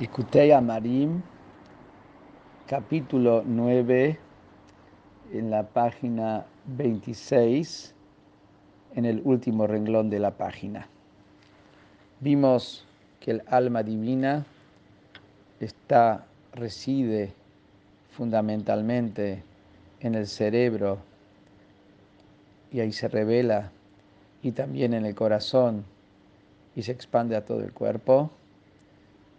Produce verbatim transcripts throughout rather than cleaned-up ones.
Ikutei Amarim, capítulo nueve, en la página veintiséis, en el último renglón de la página. Vimos que el alma divina está, reside fundamentalmente en el cerebro, y ahí se revela, y también en el corazón, y se expande a todo el cuerpo.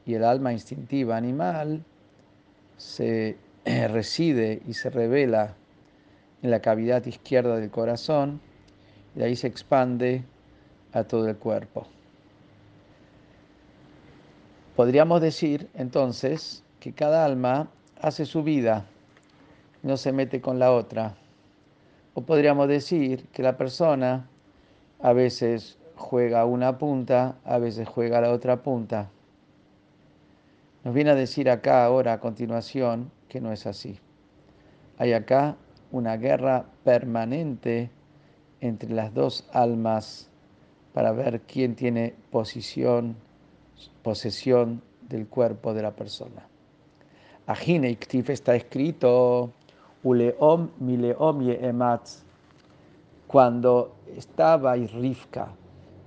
Y el alma instintiva animal se reside y se revela en la cavidad izquierda del corazón, y ahí se expande a todo el cuerpo. Podríamos decir entonces que cada alma hace su vida, no se mete con la otra. O podríamos decir que la persona a veces juega una punta, a veces juega la otra punta. Nos viene a decir acá, ahora, a continuación, que no es así. Hay acá una guerra permanente entre las dos almas para ver quién tiene posición, posesión del cuerpo de la persona. Ajine iktif, está escrito, uleom mileom yeematz, cuando estaba Rifka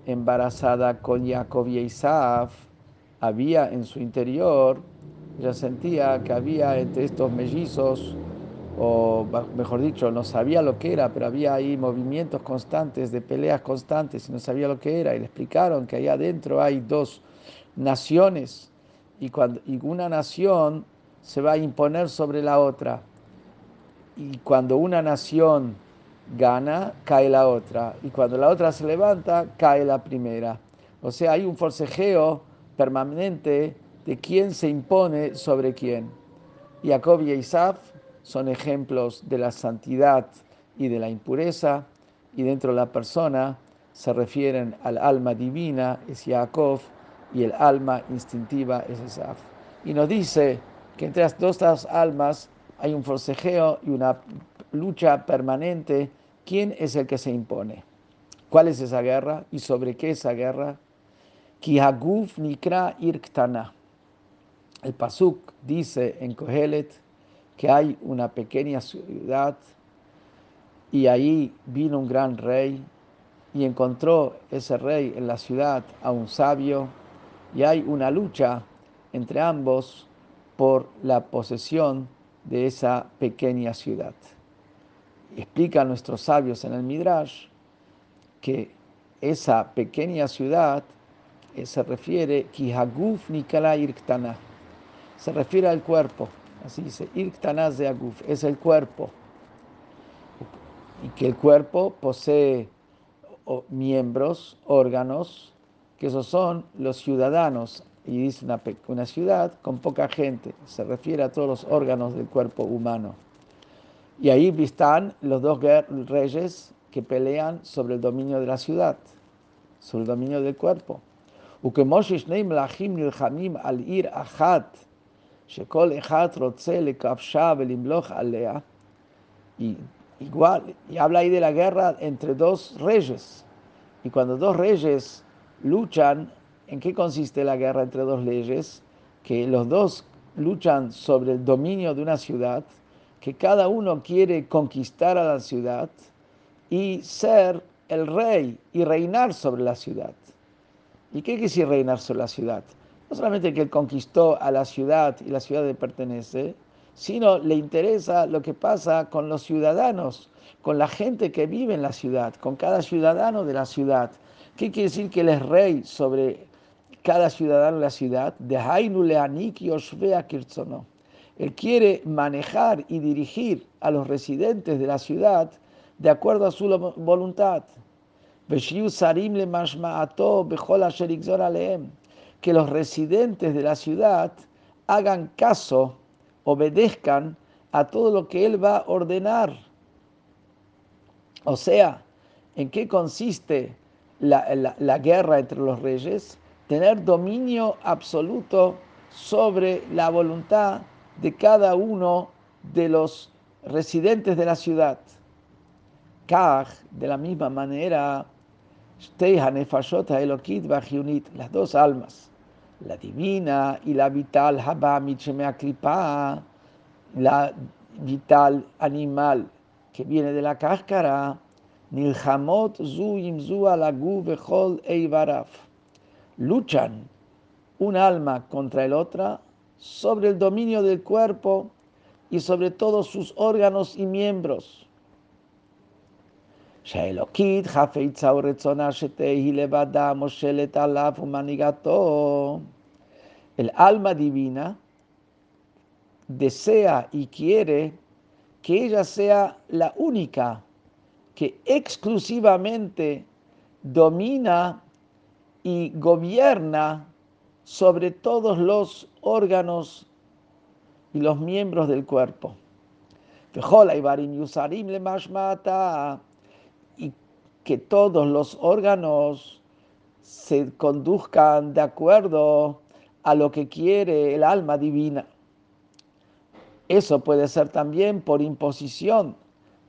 embarazada con Jacob y Isaaf, había en su interior, ella sentía que había entre estos mellizos, o mejor dicho, no sabía lo que era, pero había ahí movimientos constantes, de peleas constantes, y no sabía lo que era, y le explicaron que allá adentro hay dos naciones, y, cuando, y una nación se va a imponer sobre la otra, y cuando una nación gana, cae la otra, y cuando la otra se levanta, cae la primera. O sea, hay un forcejeo permanente de quién se impone sobre quién. Jacob y Isaaf son ejemplos de la santidad y de la impureza, y dentro de la persona se refieren al alma divina, es Yaakov, y el alma instintiva es Esav. Y nos dice que entre las dos almas hay un forcejeo y una lucha permanente. ¿Quién es el que se impone? ¿Cuál es esa guerra? ¿Y sobre qué esa guerra? Kihaguf nikra irktana. El pasuk dice en Kohelet que hay una pequeña ciudad y ahí vino un gran rey y encontró ese rey en la ciudad a un sabio y hay una lucha entre ambos por la posesión de esa pequeña ciudad. Explican nuestros sabios en el Midrash que esa pequeña ciudad se refiere kihaguf nikala irktana, se refiere al cuerpo, así dice irktana zeaguf, es el cuerpo, y que el cuerpo posee miembros, órganos, que esos son los ciudadanos, y dice una, una ciudad con poca gente, se refiere a todos los órganos del cuerpo humano, y ahí están los dos reyes que pelean sobre el dominio de la ciudad, sobre el dominio del cuerpo. Y igual, y habla ahí de la guerra entre dos reyes. Y cuando dos reyes luchan, ¿en qué consiste la guerra entre dos reyes? Que los dos luchan sobre el dominio de una ciudad, que cada uno quiere conquistar a la ciudad y ser el rey y reinar sobre la ciudad. ¿Y qué quisiera reinar sobre la ciudad? No solamente que él conquistó a la ciudad y la ciudad le pertenece, sino le interesa lo que pasa con los ciudadanos, con la gente que vive en la ciudad, con cada ciudadano de la ciudad. ¿Qué quiere decir que él es rey sobre cada ciudadano de la ciudad? Él quiere manejar y dirigir a los residentes de la ciudad de acuerdo a su voluntad. Que los residentes de la ciudad hagan caso, obedezcan a todo lo que él va a ordenar. O sea, ¿en qué consiste la, la, la guerra entre los reyes? Tener dominio absoluto sobre la voluntad de cada uno de los residentes de la ciudad. Kaj, de la misma manera, las dos almas, la divina y la vital habamit shemea klipa, la vital animal que viene de la cáscara, nilhamot zu im zu alagu vechol eivaraf, luchan un alma contra el otra sobre el dominio del cuerpo y sobre todos sus órganos y miembros. Shaelokit hafeitza uretzona shetehi levada moshelet alaf umanigato. El alma divina desea y quiere que ella sea la única que exclusivamente domina y gobierna sobre todos los órganos y los miembros del cuerpo. Vejol aivarim yusarim lemashmata. Y que todos los órganos se conduzcan de acuerdo a lo que quiere el alma divina. Eso puede ser también por imposición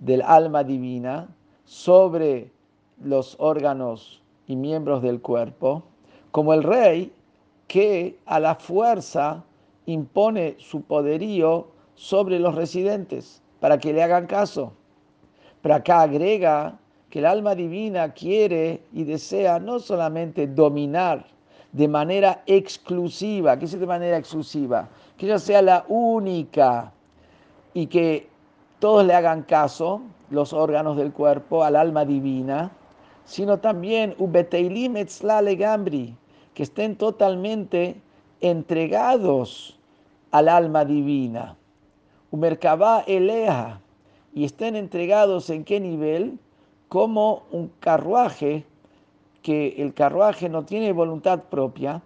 del alma divina sobre los órganos y miembros del cuerpo, como el rey que a la fuerza impone su poderío sobre los residentes para que le hagan caso. Pero acá agrega que el alma divina quiere y desea no solamente dominar de manera exclusiva, ¿qué es de manera exclusiva? Que ella sea la única y que todos le hagan caso, los órganos del cuerpo, al alma divina, sino también ubeteilim etzla legambri, que estén totalmente entregados al alma divina. Umerkabá eleja, y estén entregados ¿en qué nivel? Como un carruaje, que el carruaje no tiene voluntad propia,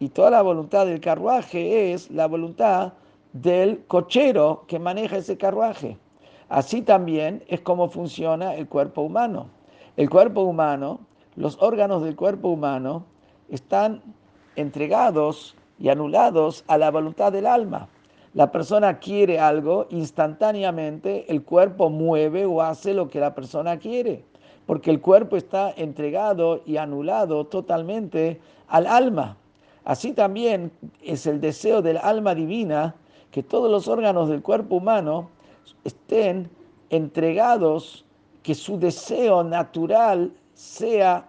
y toda la voluntad del carruaje es la voluntad del cochero que maneja ese carruaje. Así también es como funciona el cuerpo humano. El cuerpo humano, los órganos del cuerpo humano, están entregados y anulados a la voluntad del alma. La persona quiere algo, instantáneamente el cuerpo mueve o hace lo que la persona quiere, porque el cuerpo está entregado y anulado totalmente al alma. Así también es el deseo del alma divina que todos los órganos del cuerpo humano estén entregados, que su deseo natural sea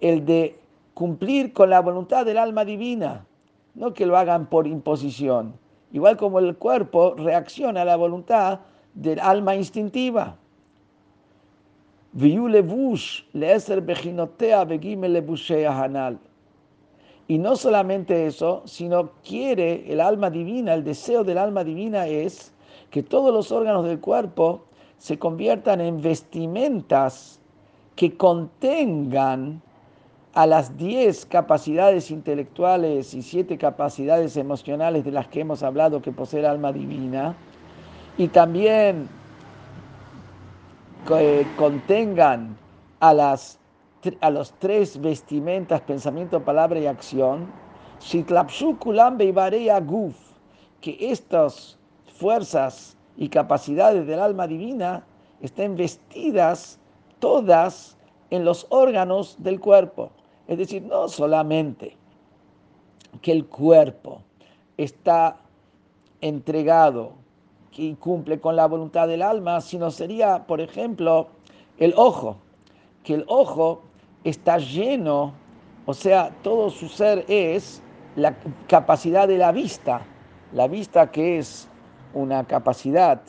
el de cumplir con la voluntad del alma divina, no que lo hagan por imposición. Igual como el cuerpo reacciona a la voluntad del alma instintiva. Y no solamente eso, sino quiere el alma divina, el deseo del alma divina es que todos los órganos del cuerpo se conviertan en vestimentas que contengan a las diez capacidades intelectuales y siete capacidades emocionales de las que hemos hablado que posee el alma divina, y también que contengan a, las, a los tres vestimentas, pensamiento, palabra y acción, que estas fuerzas y capacidades del alma divina estén vestidas todas en los órganos del cuerpo. Es decir, no solamente que el cuerpo está entregado y cumple con la voluntad del alma, sino sería, por ejemplo, el ojo, que el ojo está lleno, o sea, todo su ser es la capacidad de la vista, la vista que es una capacidad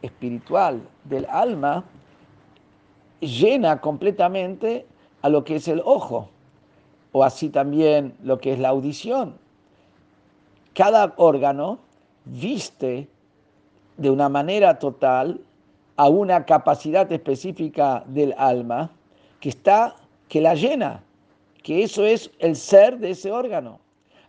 espiritual del alma, llena completamente a lo que es el ojo, o así también lo que es la audición. Cada órgano viste de una manera total a una capacidad específica del alma que está, que la llena, que eso es el ser de ese órgano.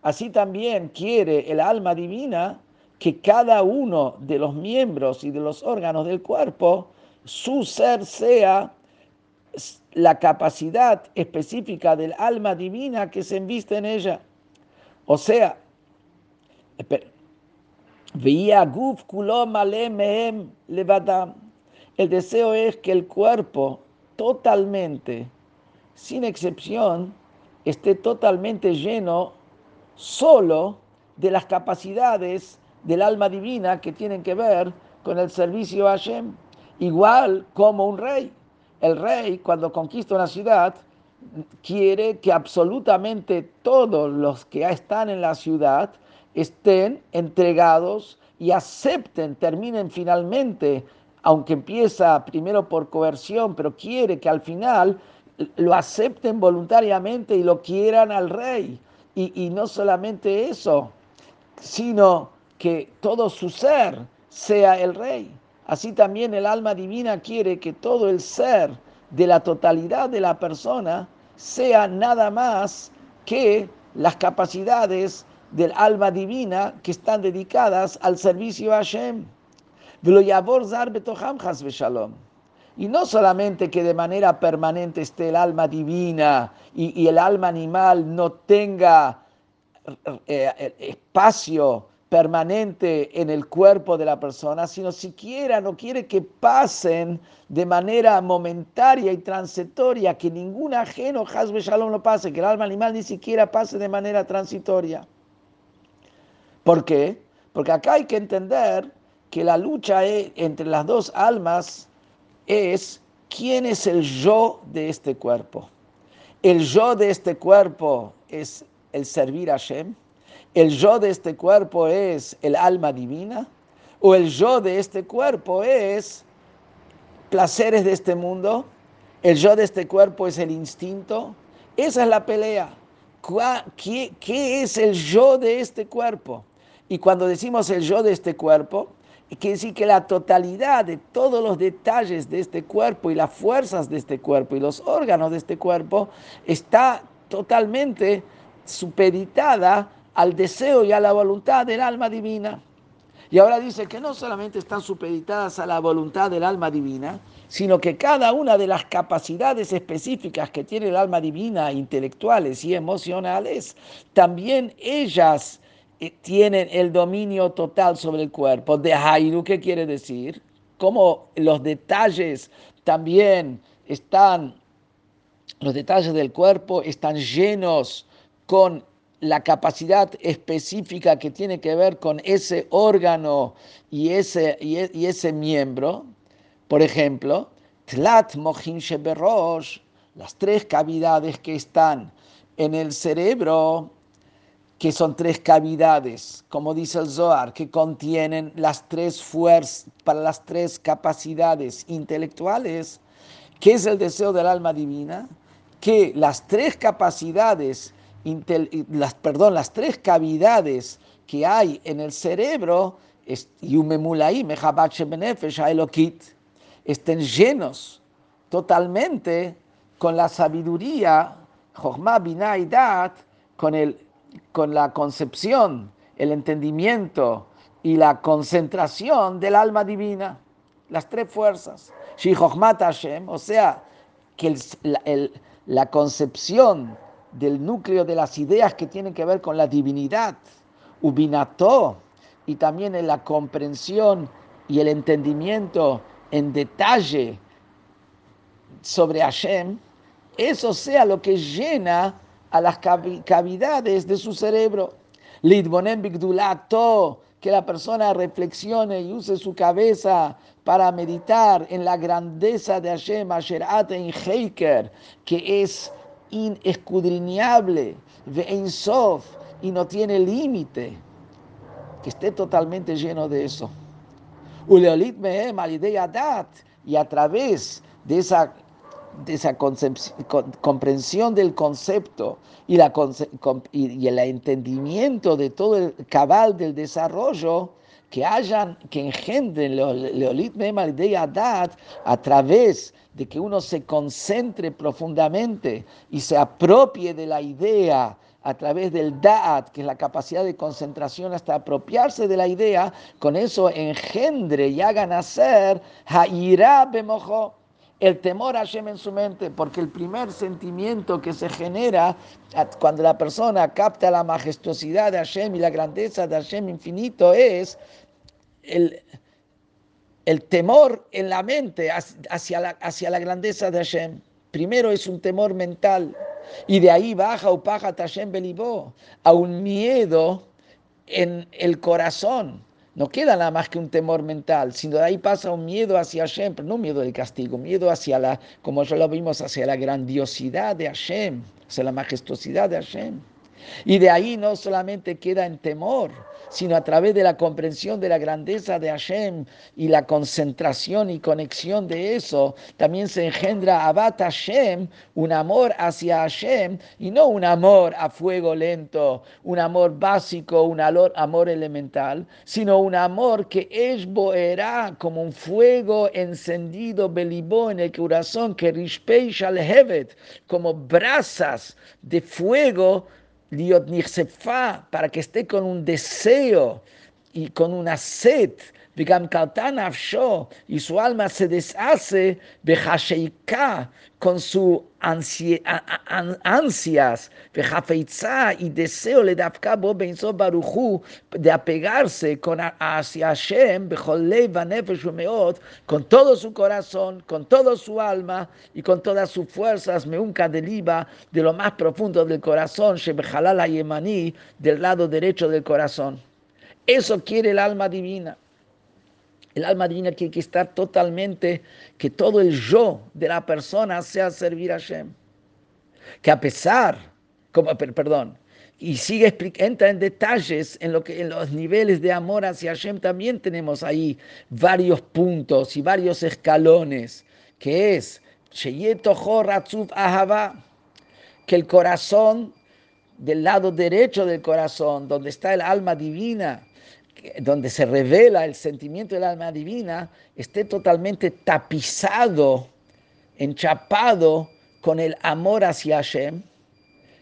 Así también quiere el alma divina que cada uno de los miembros y de los órganos del cuerpo, su ser sea la capacidad específica del alma divina que se enviste en ella. O sea, el deseo es que el cuerpo totalmente, sin excepción, esté totalmente lleno solo de las capacidades del alma divina que tienen que ver con el servicio a Hashem. Igual como un rey. El rey, cuando conquista una ciudad, quiere que absolutamente todos los que están en la ciudad estén entregados y acepten, terminen finalmente, aunque empieza primero por coerción, pero quiere que al final lo acepten voluntariamente y lo quieran al rey. Y, y no solamente eso, sino que todo su ser sea el rey. Así también el alma divina quiere que todo el ser de la totalidad de la persona sea nada más que las capacidades del alma divina que están dedicadas al servicio a Hashem. Y no solamente que de manera permanente esté el alma divina y, y el alma animal no tenga eh, espacio permanente en el cuerpo de la persona, sino siquiera no quiere que pasen de manera momentaria y transitoria, que ningún ajeno, Hashem Shalom, lo pase, que el alma animal ni siquiera pase de manera transitoria. ¿Por qué? Porque acá hay que entender que la lucha entre las dos almas es quién es el yo de este cuerpo. El yo de este cuerpo es el servir a Hashem. ¿El yo de este cuerpo es el alma divina? ¿O el yo de este cuerpo es placeres de este mundo? ¿El yo de este cuerpo es el instinto? Esa es la pelea. ¿Qué, qué es el yo de este cuerpo? Y cuando decimos el yo de este cuerpo, quiere decir que la totalidad de todos los detalles de este cuerpo y las fuerzas de este cuerpo y los órganos de este cuerpo está totalmente supeditada al deseo y a la voluntad del alma divina. Y ahora dice que no solamente están supeditadas a la voluntad del alma divina, sino que cada una de las capacidades específicas que tiene el alma divina, intelectuales y emocionales, también ellas tienen el dominio total sobre el cuerpo. De Hairu, ¿qué quiere decir? Como los detalles también están, los detalles del cuerpo están llenos con la capacidad específica que tiene que ver con ese órgano y ese, y e, y ese miembro. Por ejemplo, Tlat Mojin Sheberosh, las tres cavidades que están en el cerebro, que son tres cavidades, como dice el Zohar, que contienen las tres fuerzas para las tres capacidades intelectuales, que es el deseo del alma divina, que las tres capacidades Intel, las, perdón, las tres cavidades que hay en el cerebro estén llenos totalmente con la sabiduría, con, el, con la concepción, el entendimiento y la concentración del alma divina, las tres fuerzas. O sea, que el, el, la concepción del núcleo de las ideas que tienen que ver con la divinidad, ubinató, y también en la comprensión y el entendimiento en detalle sobre Hashem, eso sea lo que llena a las cavidades de su cerebro. Lidbonem bigdulato, que la persona reflexione y use su cabeza para meditar en la grandeza de Hashem, Asher Aten Heiker, que es inescudriñable, Ve'en Sof, y no tiene límite, que esté totalmente lleno de eso. Uleolit mehem alidei adat, y a través de esa, de esa concep- comprensión del concepto y, la conce- y, y el entendimiento de todo el cabal del desarrollo, que hayan, que engendren leolit mehem alidei adat, a través de que uno se concentre profundamente y se apropie de la idea a través del da'at, que es la capacidad de concentración hasta apropiarse de la idea, con eso engendre y haga nacer ha'irá bemojo, el temor a Hashem en su mente, porque el primer sentimiento que se genera cuando la persona capta la majestuosidad de Hashem y la grandeza de Hashem infinito es el... el temor en la mente hacia la, hacia la grandeza de Hashem. Primero es un temor mental. Y de ahí baja upaja tashem belibó, a un miedo en el corazón. No queda nada más que un temor mental, sino de ahí pasa un miedo hacia Hashem, pero no miedo del castigo, miedo hacia la, como ya lo vimos, hacia la grandiosidad de Hashem, hacia la majestuosidad de Hashem. Y de ahí no solamente queda en temor, sino a través de la comprensión de la grandeza de Hashem y la concentración y conexión de eso, también se engendra Abat Hashem, un amor hacia Hashem, y no un amor a fuego lento, un amor básico, un amor elemental, sino un amor que es boerá, como un fuego encendido belibó en el corazón, que rishpei shal hevet, como brasas de fuego, para que esté con un deseo y con una sed, y su alma se deshace con sus ansias y deseo de apegarse con, hacia Hashem con todo su corazón, con todo su alma y con todas sus fuerzas, de lo más profundo del corazón, del lado derecho del corazón. Eso quiere el alma divina. El alma divina tiene que estar totalmente, que todo el yo de la persona sea servir a Hashem. Que a pesar, como, perdón, y sigue entra en detalles en, lo que, en los niveles de amor hacia Hashem, también tenemos ahí varios puntos y varios escalones, que es, que el corazón, del lado derecho del corazón, donde está el alma divina, donde se revela el sentimiento del alma divina, esté totalmente tapizado, enchapado con el amor hacia Hashem,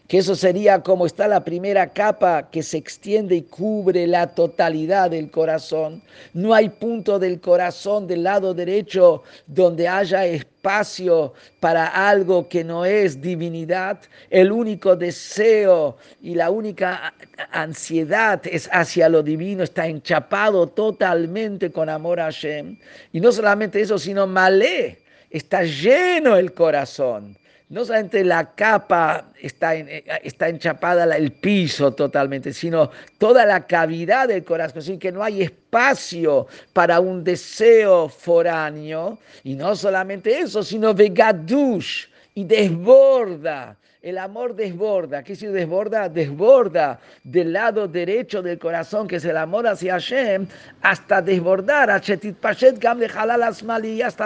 que eso sería como está la primera capa que se extiende y cubre la totalidad del corazón. No hay punto del corazón del lado derecho donde haya espacio para algo que no es divinidad. El único deseo y la única ansiedad es hacia lo divino, está enchapado totalmente con amor a Hashem. Y no solamente eso, sino malé, está lleno el corazón. No solamente la capa está, en, está enchapada, el piso totalmente, sino toda la cavidad del corazón, es decir, que no hay espacio para un deseo foráneo. Y no solamente eso, sino vegadush, y desborda. El amor desborda. ¿Qué significa desborda? Desborda del lado derecho del corazón, que es el amor hacia Hashem, hasta desbordar, hasta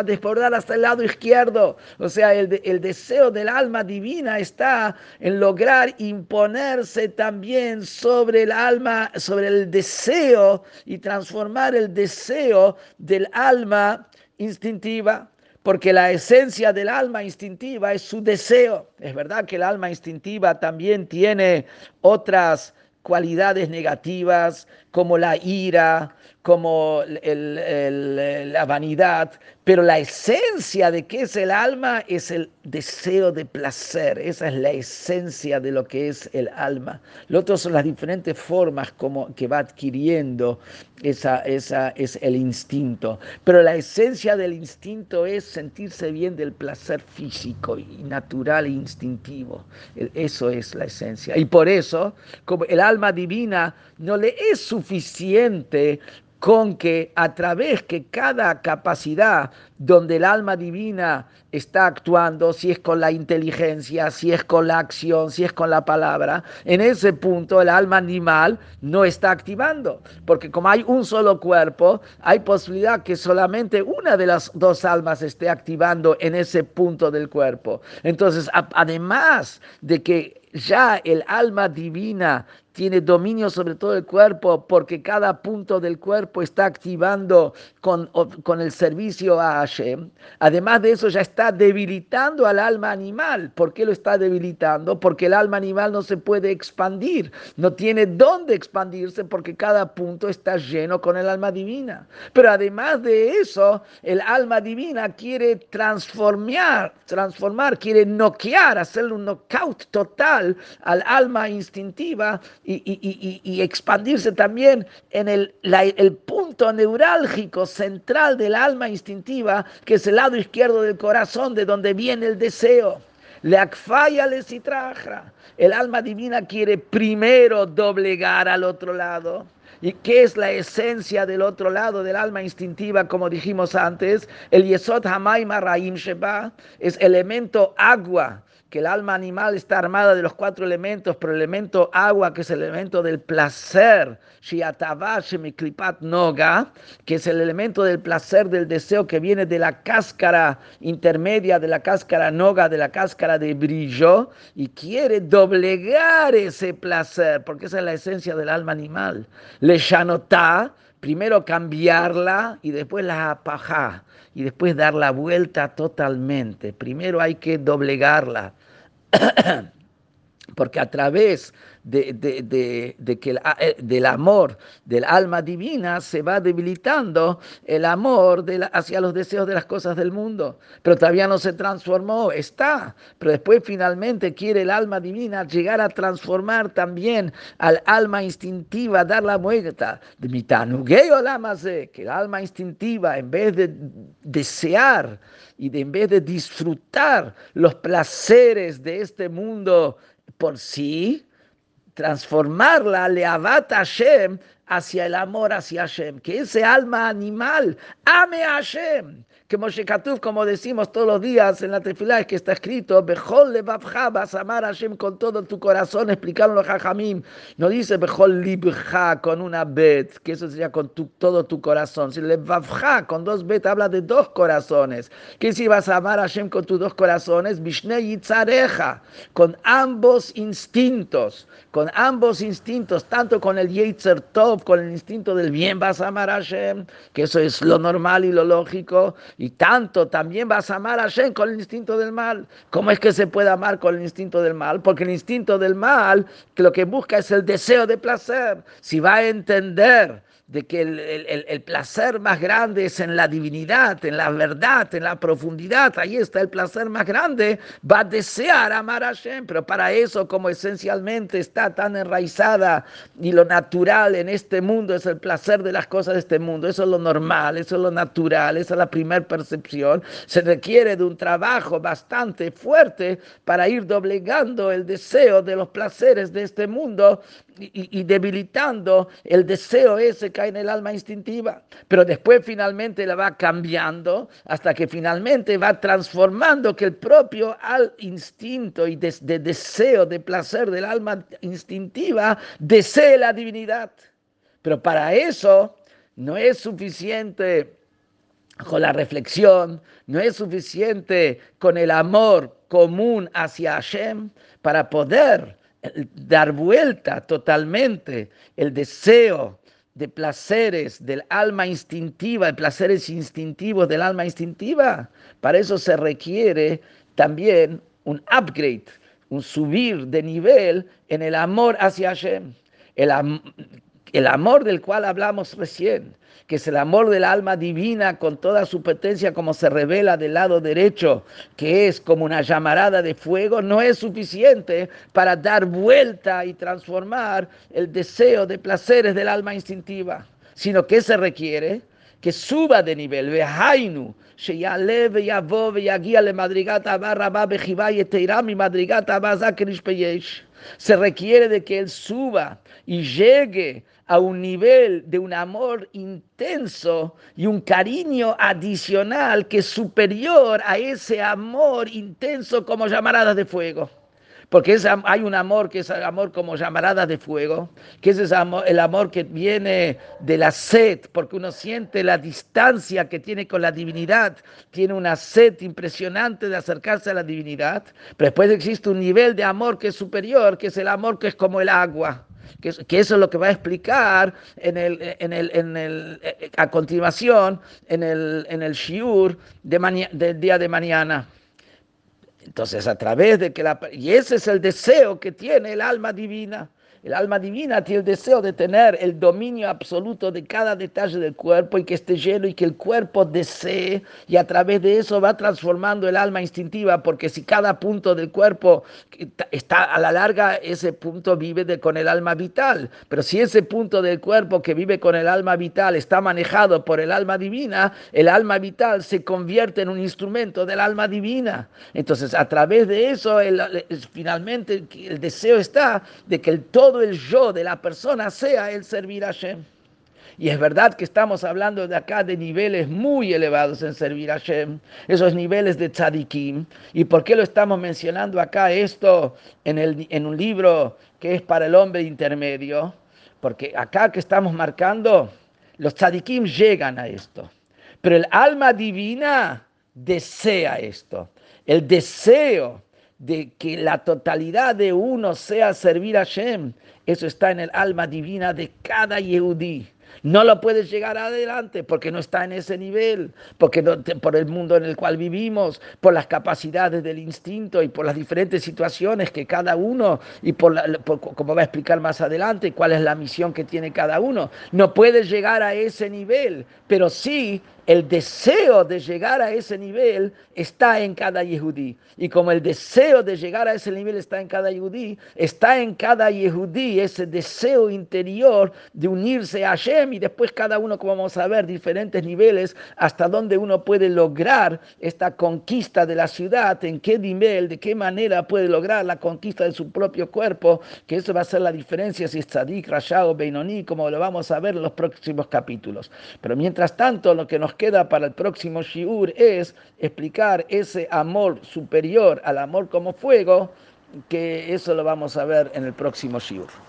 desbordar hasta el lado izquierdo. O sea, el, el deseo del alma divina está en lograr imponerse también sobre el alma, sobre el deseo, y transformar el deseo del alma instintiva. Porque la esencia del alma instintiva es su deseo. Es verdad que el alma instintiva también tiene otras cualidades negativas, como la ira, como el, el, la vanidad, pero la esencia de qué es el alma es el deseo de placer. Esa es la esencia de lo que es el alma. Lo otro son las diferentes formas como que va adquiriendo esa, esa es el instinto. Pero la esencia del instinto es sentirse bien del placer físico y natural e instintivo. Eso es la esencia. Y por eso, como el alma divina no le es suficiente con que a través que cada capacidad donde el alma divina está actuando, si es con la inteligencia, si es con la acción, si es con la palabra, en ese punto el alma animal no está activando. Porque como hay un solo cuerpo, hay posibilidad que solamente una de las dos almas esté activando en ese punto del cuerpo. Entonces, además de que ya el alma divina tiene dominio sobre todo el cuerpo, porque cada punto del cuerpo está activando con, con el servicio a Hashem. Además de eso, ya está debilitando al alma animal. ¿Por qué lo está debilitando? Porque el alma animal no se puede expandir, no tiene dónde expandirse, porque cada punto está lleno con el alma divina. Pero además de eso, el alma divina quiere transformar, transformar, quiere noquear, hacerle un knockout total al alma instintiva, Y, y, y, y expandirse también en el, la, el punto neurálgico central del alma instintiva, que es el lado izquierdo del corazón, de donde viene el deseo. El alma divina quiere primero doblegar al otro lado. ¿Y qué es la esencia del otro lado del alma instintiva, como dijimos antes? El yesod hamayim haraim sheba es elemento agua, que el alma animal está armada de los cuatro elementos, pero el elemento agua, que es el elemento del placer, que es el elemento del placer, del deseo, que viene de la cáscara intermedia, de la cáscara noga, de la cáscara de brillo, y quiere doblegar ese placer, porque esa es la esencia del alma animal. Leshanotá, primero cambiarla y después la apajá, y después dar la vuelta totalmente. Primero hay que doblegarla, porque a través de, de, de, de que el, del amor del alma divina se va debilitando el amor de la, hacia los deseos de las cosas del mundo, pero todavía no se transformó, está, pero después finalmente quiere el alma divina llegar a transformar también al alma instintiva, dar la vuelta, que el alma instintiva, en vez de desear y de, en vez de disfrutar los placeres de este mundo por sí, transformarla, le avata Hashem, hacia el amor hacia Hashem, que ese alma animal ame a Hashem, que Moshe Katuf, como decimos todos los días en la Tefilah, es que está escrito, Bechol lebavcha, vas a amar a Hashem con todo tu corazón, explicaron los Jajamim, no dice Bechol libcha con una bet, que eso sería con tu, todo tu corazón, si lebavcha con dos bet, habla de dos corazones, que si vas a amar a Hashem con tus dos corazones, Bishne yitzareja, con ambos instintos, con ambos instintos, tanto con el yeitzer tov, con el instinto del bien vas a amar a Hashem, que eso es lo normal y lo lógico, y tanto también vas a amar a Hashem con el instinto del mal. ¿Cómo es que se puede amar con el instinto del mal? Porque el instinto del mal, que lo que busca es el deseo de placer. Si va a entender de que el, el, el placer más grande es en la divinidad, en la verdad, en la profundidad, ahí está el placer más grande, va a desear amar a Hashem, pero para eso, como esencialmente está tan enraizada y lo natural en este mundo es el placer de las cosas de este mundo, eso es lo normal, eso es lo natural, esa es la primer percepción, se requiere de un trabajo bastante fuerte para ir doblegando el deseo de los placeres de este mundo y, y debilitando el deseo ese cae en el alma instintiva, pero después finalmente la va cambiando hasta que finalmente va transformando que el propio al instinto y de, de deseo de placer del alma instintiva desee la divinidad. Pero para eso no es suficiente con la reflexión, no es suficiente con el amor común hacia Hashem para poder dar vuelta totalmente el deseo de placeres del alma instintiva, de placeres instintivos del alma instintiva. Para eso se requiere también un upgrade, un subir de nivel en el amor hacia Hashem. El, am- el amor del cual hablamos recién, que es el amor del alma divina con toda su potencia como se revela del lado derecho, que es como una llamarada de fuego, no es suficiente para dar vuelta y transformar el deseo de placeres del alma instintiva, sino que se requiere que suba de nivel, vejainu, sheyale veyavo veyagia le madrigata barraba vejiva yeteira mi madrigata bazakrish peyesh. Se requiere de que él suba y llegue a un nivel de un amor intenso y un cariño adicional que es superior a ese amor intenso como llamaradas de fuego. Porque es, hay un amor que es el amor como llamaradas de fuego, que es ese amor, el amor que viene de la sed, porque uno siente la distancia que tiene con la divinidad, tiene una sed impresionante de acercarse a la divinidad, pero después existe un nivel de amor que es superior, que es el amor que es como el agua. Que, que eso es lo que va a explicar en el, en el, en el, a continuación en el, en el shiur de maña, del día de mañana. Entonces, a través de que la... Y ese es el deseo que tiene el alma divina. El alma divina tiene el deseo de tener el dominio absoluto de cada detalle del cuerpo y que esté lleno y que el cuerpo desee, y a través de eso va transformando el alma instintiva, porque si cada punto del cuerpo está a la larga, ese punto vive de, con el alma vital. Pero si ese punto del cuerpo que vive con el alma vital está manejado por el alma divina, el alma vital se convierte en un instrumento del alma divina. Entonces, a través de eso, el, el, finalmente el deseo está de que el todo el yo de la persona sea el servir a Hashem. Y es verdad que estamos hablando de acá de niveles muy elevados en servir a Hashem, esos niveles de tzadikim. ¿Y por qué lo estamos mencionando acá esto en, el, en un libro que es para el hombre intermedio? Porque acá que estamos marcando, los tzadikim llegan a esto, pero el alma divina desea esto. El deseo de que la totalidad de uno sea servir a Hashem, eso está en el alma divina de cada Yehudí. No lo puedes llegar adelante porque no está en ese nivel, porque no, por el mundo en el cual vivimos, por las capacidades del instinto y por las diferentes situaciones que cada uno, y por, la, por como va a explicar más adelante, cuál es la misión que tiene cada uno. No puedes llegar a ese nivel, pero sí el deseo de llegar a ese nivel está en cada Yehudí. Y como el deseo de llegar a ese nivel está en cada Yehudí, está en cada Yehudí ese deseo interior de unirse a Hashem, y después cada uno, como vamos a ver, diferentes niveles, hasta dónde uno puede lograr esta conquista de la ciudad, en qué nivel, de qué manera puede lograr la conquista de su propio cuerpo, que eso va a ser la diferencia si es Tzadik, Rasha o Benoní, como lo vamos a ver en los próximos capítulos. Pero mientras tanto, lo que nos queda para el próximo Shiur es explicar ese amor superior al amor como fuego, que eso lo vamos a ver en el próximo Shiur.